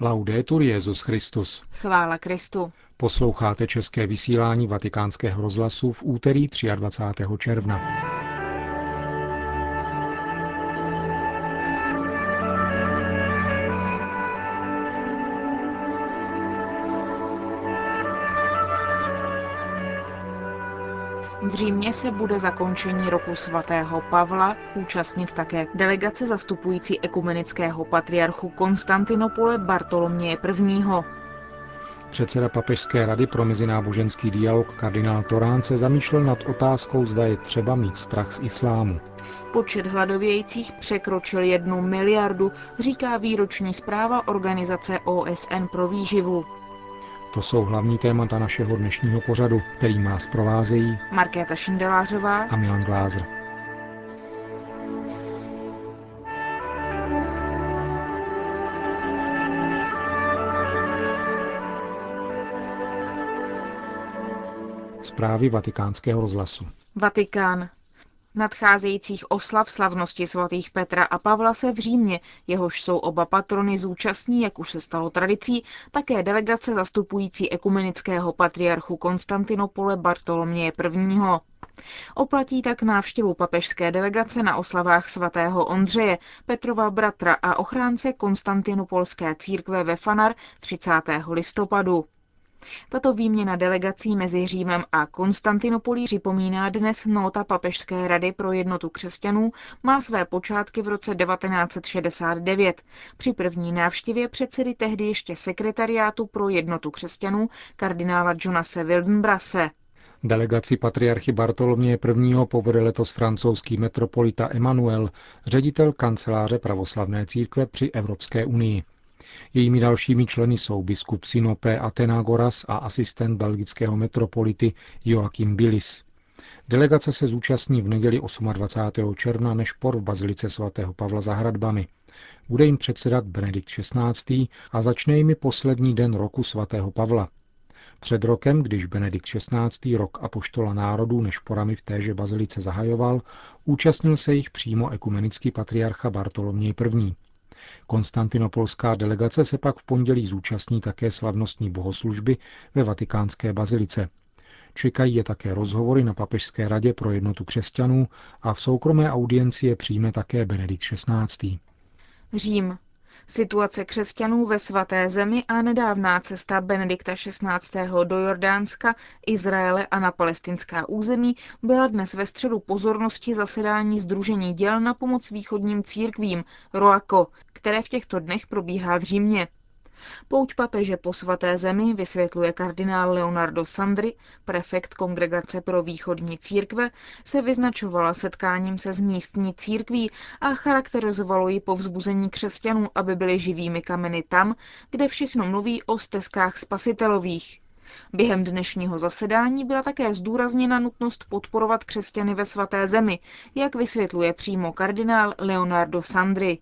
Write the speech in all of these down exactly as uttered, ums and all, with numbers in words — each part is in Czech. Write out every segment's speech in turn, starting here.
Laudetur Jesus Christus. Chvála Kristu. Posloucháte české vysílání Vatikánského rozhlasu v úterý dvacátého třetího června. V Římě se bude zakončení roku svatého Pavla účastnit také delegace zastupující ekumenického patriarchu Konstantinopole Bartoloměje prvního. Předseda Papežské rady pro mezináboženský dialog kardinál Toran se zamýšlel nad otázkou, zda je třeba mít strach z islámu. Počet hladovějících překročil jednu miliardu, říká výroční zpráva organizace O S N pro výživu. To jsou hlavní témata našeho dnešního pořadu, kterým nás provázejí Markéta Šindelářová a Milan Glázer. Zprávy Vatikánského rozhlasu. Vatikán. Nadcházejících oslav slavnosti svatých Petra a Pavla se v Římě, jehož jsou oba patrony, zúčastní, jak už se stalo tradicí, také delegace zastupující ekumenického patriarchu Konstantinopole Bartoloměje prvního. Oplatí tak návštěvu papežské delegace na oslavách svatého Ondřeje, Petrova bratra a ochránce konstantinopolské církve ve Fanar třicátého listopadu. Tato výměna delegací mezi Římem a Konstantinopolí, připomíná dnes nota Papežské rady pro jednotu křesťanů, má své počátky v roce devatenáct set šedesát devět při první návštěvě předsedy tehdy ještě sekretariátu pro jednotu křesťanů kardinála Jonase Wildenbrasse. Delegaci patriarchy Bartoloměje prvního. povede letos francouzský metropolita Emanuel, ředitel kanceláře pravoslavné církve při Evropské unii. Jejími dalšími členy jsou biskup Sinope Atenagoras a asistent belgického metropolity Joachim Bilis. Delegace se zúčastní v neděli dvacátého osmého června nešpor v bazilice svatého Pavla za hradbami. Bude jim předsedat Benedikt šestnáctý. a začne jimi poslední den roku svatého Pavla. Před rokem, když Benedikt šestnáctý. rok apoštola národů nešporami v téže bazilice zahajoval, účastnil se jich přímo ekumenický patriarcha Bartoloměj první. Konstantinopolská delegace se pak v pondělí zúčastní také slavnostní bohoslužby ve Vatikánské bazilice. Čekají je také rozhovory na Papežské radě pro jednotu křesťanů a v soukromé audienci je přijme také Benedikt šestnáctý. Řím. Situace křesťanů ve Svaté zemi a nedávná cesta Benedikta šestnáctého. do Jordánska, Izraele a na palestinská území byla dnes ve středu pozornosti zasedání Sdružení děl na pomoc východním církvím Roako, které v těchto dnech probíhá v Římě. Pouť papeže po Svaté zemi vysvětluje kardinál Leonardo Sandri, prefekt Kongregace pro východní církve, se vyznačovala setkáním se z místní církví a charakterizovalo ji povzbuzení křesťanů, aby byli živými kameny tam, kde všechno mluví o stezkách spasitelových. Během dnešního zasedání byla také zdůrazněna nutnost podporovat křesťany ve Svaté zemi, jak vysvětluje přímo kardinál Leonardo Sandri.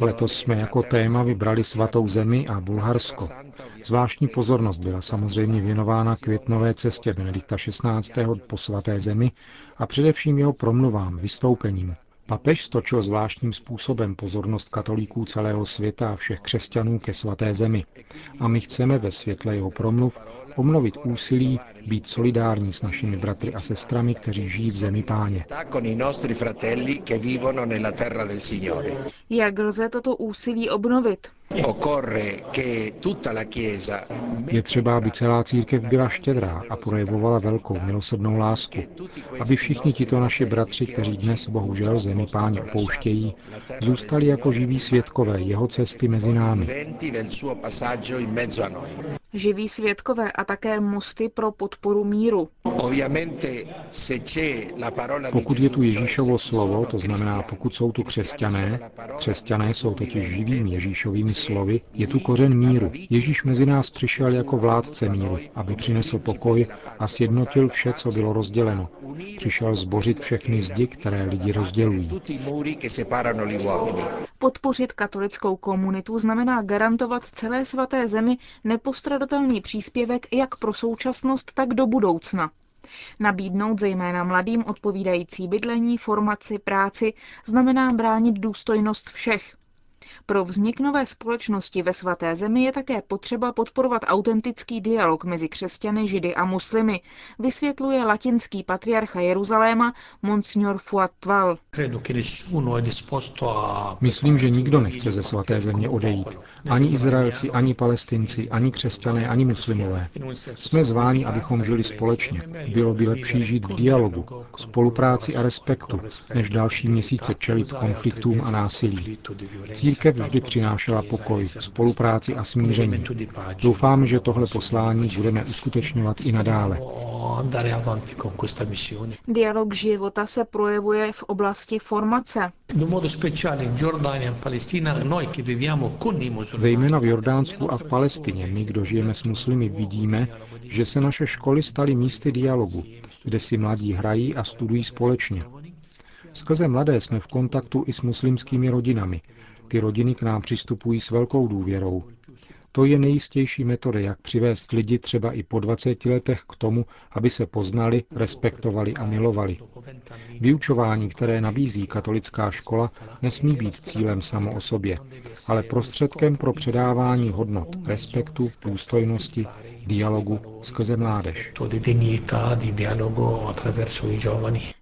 Letos jsme jako téma vybrali Svatou zemi a Bulharsko. Zvláštní pozornost byla samozřejmě věnována květnové cestě Benedikta šestnáctého. po Svaté zemi a především jeho promluvám, vystoupením. Papež stočil zvláštním způsobem pozornost katolíků celého světa a všech křesťanů ke Svaté zemi. A my chceme ve světle jeho promluv obnovit úsilí být solidární s našimi bratry a sestrami, kteří žijí v zemi Páně. Jak lze toto úsilí obnovit? Je třeba, aby celá církev byla štědrá a projevovala velkou milosrdnou lásku, aby všichni tito naši bratři, kteří dnes bohužel zemi Páně opouštějí, zůstali jako živí svědkové jeho cesty mezi námi. Živí svědkové a také mosty pro podporu míru. Pokud je tu Ježíšovo slovo, to znamená, pokud jsou tu křesťané, křesťané jsou totiž živými Ježíšovými slovy, je tu kořen míru. Ježíš mezi nás přišel jako vládce míru, aby přinesl pokoj a sjednotil vše, co bylo rozděleno. Přišel zbořit všechny zdi, které lidi rozdělují. Podpořit katolickou komunitu znamená garantovat celé Svaté zemi nepostradatelný příspěvek jak pro současnost, tak do budoucna. Nabídnout zejména mladým odpovídající bydlení, formaci, práci znamená bránit důstojnost všech. Pro vznik nové společnosti ve Svaté zemi je také potřeba podporovat autentický dialog mezi křesťany, židy a muslimy, vysvětluje latinský patriarcha Jeruzaléma Monsignor Fouad Twal. Myslím, že nikdo nechce ze Svaté země odejít. Ani Izraelci, ani Palestinci, ani křesťané, ani muslimové. Jsme zváni, abychom žili společně. Bylo by lepší žít v dialogu, spolupráci a respektu, než další měsíce čelit konfliktům a násilí. Církev vždy přinášela pokoj, spolupráci a smíření. Doufám, že tohle poslání budeme uskutečňovat i nadále. Dialog života se projevuje v oblasti formace. Zejména v Jordánsku a v Palestině, my, kdo žijeme s muslimy, vidíme, že se naše školy staly místy dialogu, kde si mladí hrají a studují společně. Skrze mladé jsme v kontaktu i s muslimskými rodinami. Ty rodiny k nám přistupují s velkou důvěrou. To je nejistější metoda, jak přivést lidi třeba i po dvaceti letech k tomu, aby se poznali, respektovali a milovali. Vyučování, které nabízí katolická škola, nesmí být cílem samo o sobě, ale prostředkem pro předávání hodnot, respektu, důstojnosti, dialogu skrze mládež.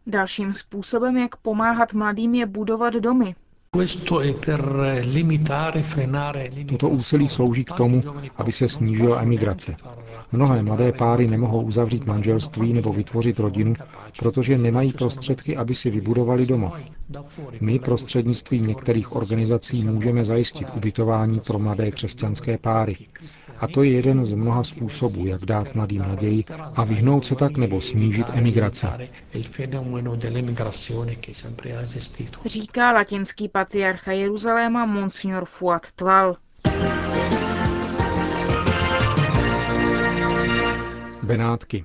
Dalším způsobem, jak pomáhat mladým, je budovat domy. Toto úsilí slouží k tomu, aby se snížila emigrace. Mnohé mladé páry nemohou uzavřít manželství nebo vytvořit rodinu, protože nemají prostředky, aby si vybudovali domov. My prostřednictvím některých organizací můžeme zajistit ubytování pro mladé křesťanské páry. A to je jeden z mnoha způsobů, jak dát mladým naději a vyhnout se tak nebo snížit emigrace. Říká latinský patriarcha Jeruzaléma Monsignor Fouad Twal. Benátky.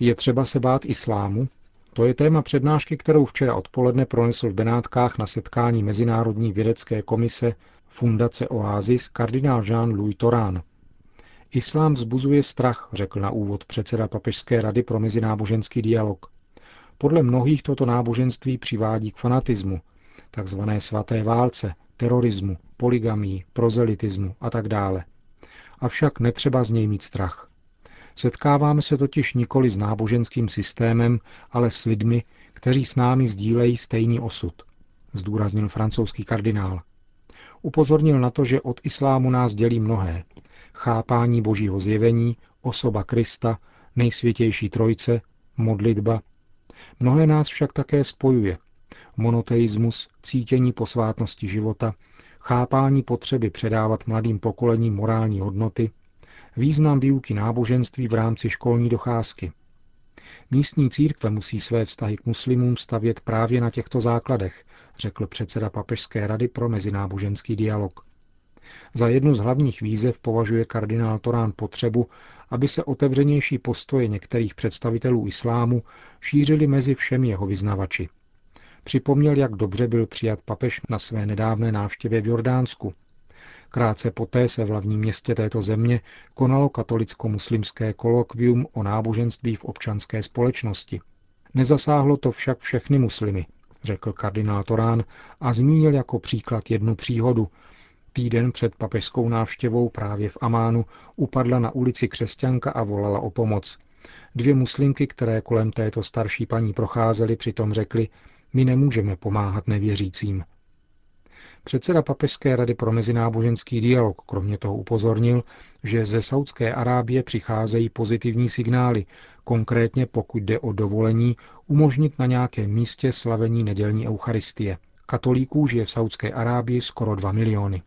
Je třeba se bát islámu? To je téma přednášky, kterou včera odpoledne pronesl v Benátkách na setkání Mezinárodní vědecké komise Fundace Oázis kardinál Jean-Louis Toran. Islám vzbuzuje strach, řekl na úvod předseda Papežské rady pro mezináboženský dialog. Podle mnohých toto náboženství přivádí k fanatismu, takzvané svaté válce, terorismu, poligamii, prozelitismu a tak dále. Avšak netřeba z něj mít strach. Setkáváme se totiž nikoli s náboženským systémem, ale s lidmi, kteří s námi sdílejí stejný osud, zdůraznil francouzský kardinál. Upozornil na to, že od islámu nás dělí mnohé. Chápání božího zjevení, osoba Krista, nejsvětější trojice, modlitba. Mnohé nás však také spojuje. Monoteismus, cítění posvátnosti života, chápání potřeby předávat mladým pokolením morální hodnoty, význam výuky náboženství v rámci školní docházky. Místní církve musí své vztahy k muslimům stavět právě na těchto základech, řekl předseda Papežské rady pro mezináboženský dialog. Za jednu z hlavních výzev považuje kardinál Toran potřebu, aby se otevřenější postoje některých představitelů islámu šířily mezi všemi jeho vyznavači. Připomněl, jak dobře byl přijat papež na své nedávné návštěvě v Jordánsku. Krátce poté se v hlavním městě této země konalo katolicko-muslimské kolokvium o náboženství v občanské společnosti. Nezasáhlo to však všechny muslimy, řekl kardinál Toran a zmínil jako příklad jednu příhodu. Týden před papežskou návštěvou právě v Amánu upadla na ulici křesťanka a volala o pomoc. Dvě muslimky, které kolem této starší paní procházely, přitom řekly: my nemůžeme pomáhat nevěřícím. Předseda Papežské rady pro mezináboženský dialog kromě toho upozornil, že ze Saudské Arábie přicházejí pozitivní signály, konkrétně pokud jde o dovolení umožnit na nějakém místě slavení nedělní eucharistie. Katolíků žije v Saudské Arábii skoro dva miliony.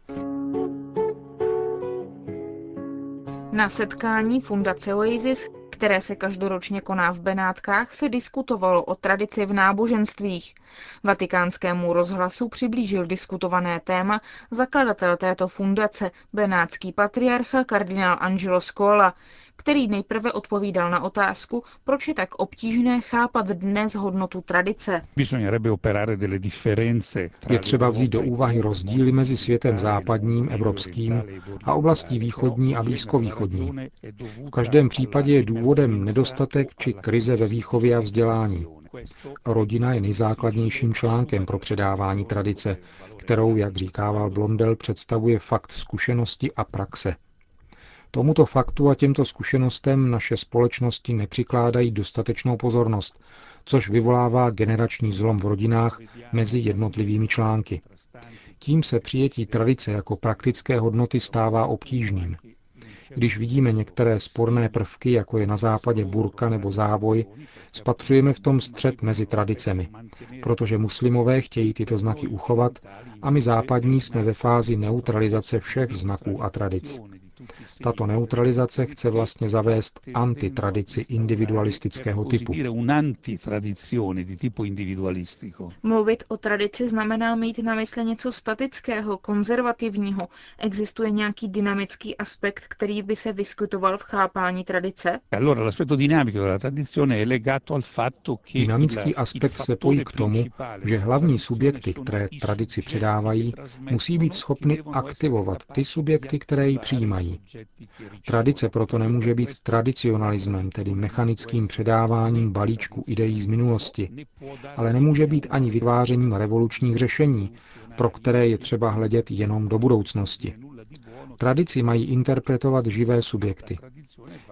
Na setkání Fundace Oasis, které se každoročně koná v Benátkách, se diskutovalo o tradici v náboženstvích. Vatikánskému rozhlasu přiblížil diskutované téma zakladatel této fundace, benátský patriarcha kardinál Angelo Scola, který nejprve odpovídal na otázku, proč je tak obtížné chápat dnes hodnotu tradice. Je třeba vzít do úvahy rozdíly mezi světem západním, evropským a oblastí východní a blízkovýchodní. V každém případě je důvodem nedostatek či krize ve výchově a vzdělání. Rodina je nejzákladnějším článkem pro předávání tradice, kterou, jak říkával Blondel, představuje fakt zkušenosti a praxe. Tomuto faktu a těmto zkušenostem naše společnosti nepřikládají dostatečnou pozornost, což vyvolává generační zlom v rodinách mezi jednotlivými články. Tím se přijetí tradice jako praktické hodnoty stává obtížným. Když vidíme některé sporné prvky, jako je na západě burka nebo závoj, spatřujeme v tom střet mezi tradicemi, protože muslimové chtějí tyto znaky uchovat a my západní jsme ve fázi neutralizace všech znaků a tradic. Tato neutralizace chce vlastně zavést antitradici individualistického typu. Mluvit o tradici znamená mít na mysli něco statického, konzervativního. Existuje nějaký dynamický aspekt, který by se vyskytoval v chápání tradice? Dynamický aspekt se pojí k tomu, že hlavní subjekty, které tradici předávají, musí být schopny aktivovat ty subjekty, které ji přijímají. Tradice proto nemůže být tradicionalismem, tedy mechanickým předáváním balíčku ideí z minulosti, ale nemůže být ani vytvářením revolučních řešení, pro které je třeba hledět jenom do budoucnosti. Tradici mají interpretovat živé subjekty.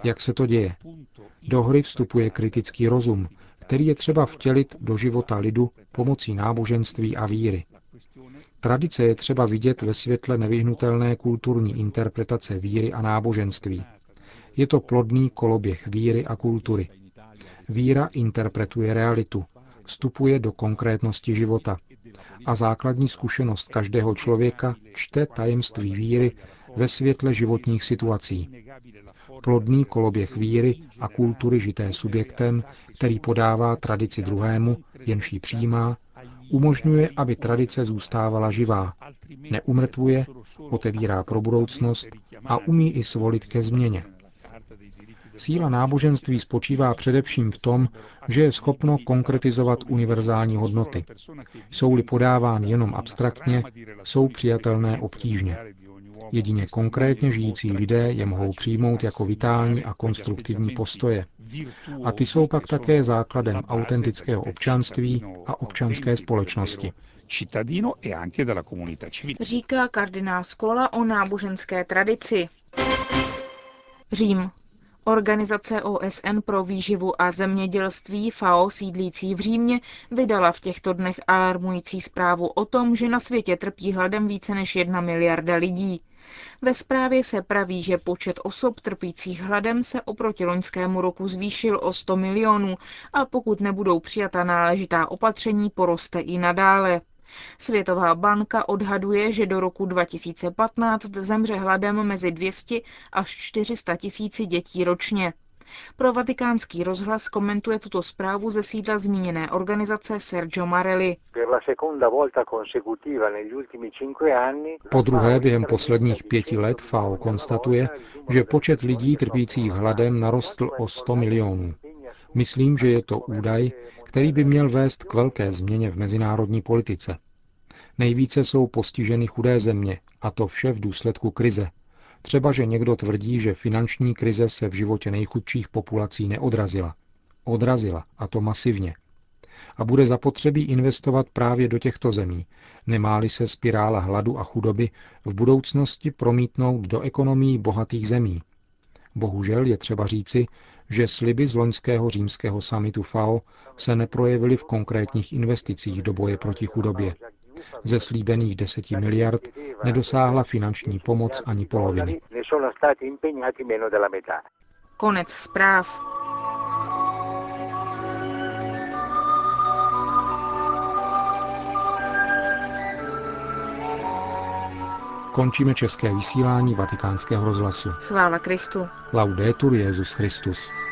Jak se to děje? Do hry vstupuje kritický rozum, který je třeba vtělit do života lidu pomocí náboženství a víry. Tradice je třeba vidět ve světle nevyhnutelné kulturní interpretace víry a náboženství. Je to plodný koloběh víry a kultury. Víra interpretuje realitu, vstupuje do konkrétnosti života a základní zkušenost každého člověka čte tajemství víry ve světle životních situací. Plodný koloběh víry a kultury žité subjektem, který podává tradici druhému, jenž ji přijímá, umožňuje, aby tradice zůstávala živá, neumrtvuje, otevírá pro budoucnost a umí i svolit ke změně. Síla náboženství spočívá především v tom, že je schopno konkretizovat univerzální hodnoty. Jsou-li podávány jenom abstraktně, jsou přijatelné obtížně. Jedině konkrétně žijící lidé je mohou přijmout jako vitální a konstruktivní postoje. A ty jsou pak také základem autentického občanství a občanské společnosti. Říká kardinál Scola o náboženské tradici. Řím. Organizace O S N pro výživu a zemědělství F A O sídlící v Římě vydala v těchto dnech alarmující zprávu o tom, že na světě trpí hladem více než jedna miliarda lidí. Ve zprávě se praví, že počet osob trpících hladem se oproti loňskému roku zvýšil o sto milionů a pokud nebudou přijata náležitá opatření, poroste i nadále. Světová banka odhaduje, že do roku dva tisíce patnáct zemře hladem mezi dvě stě až čtyři sta tisíci dětí ročně. Pro Vatikánský rozhlas komentuje tuto zprávu ze sídla zmíněné organizace Sergio Marelli. Po druhé během posledních pěti let F A O konstatuje, že počet lidí trpících hladem narostl o sto milionů. Myslím, že je to údaj, který by měl vést k velké změně v mezinárodní politice. Nejvíce jsou postiženy chudé země, a to vše v důsledku krize. Třeba, že někdo tvrdí, že finanční krize se v životě nejchudších populací neodrazila. Odrazila, a to masivně. A bude zapotřebí investovat právě do těchto zemí, nemá-li se spirála hladu a chudoby v budoucnosti promítnout do ekonomií bohatých zemí. Bohužel je třeba říci, že sliby z loňského římského summitu F A O se neprojevily v konkrétních investicích do boje proti chudobě. Ze slíbených deseti miliard nedosáhla finanční pomoc ani poloviny. Konec zpráv. Končíme české vysílání Vatikánského rozhlasu. Chvála Kristu. Laudetur Jesus Christus.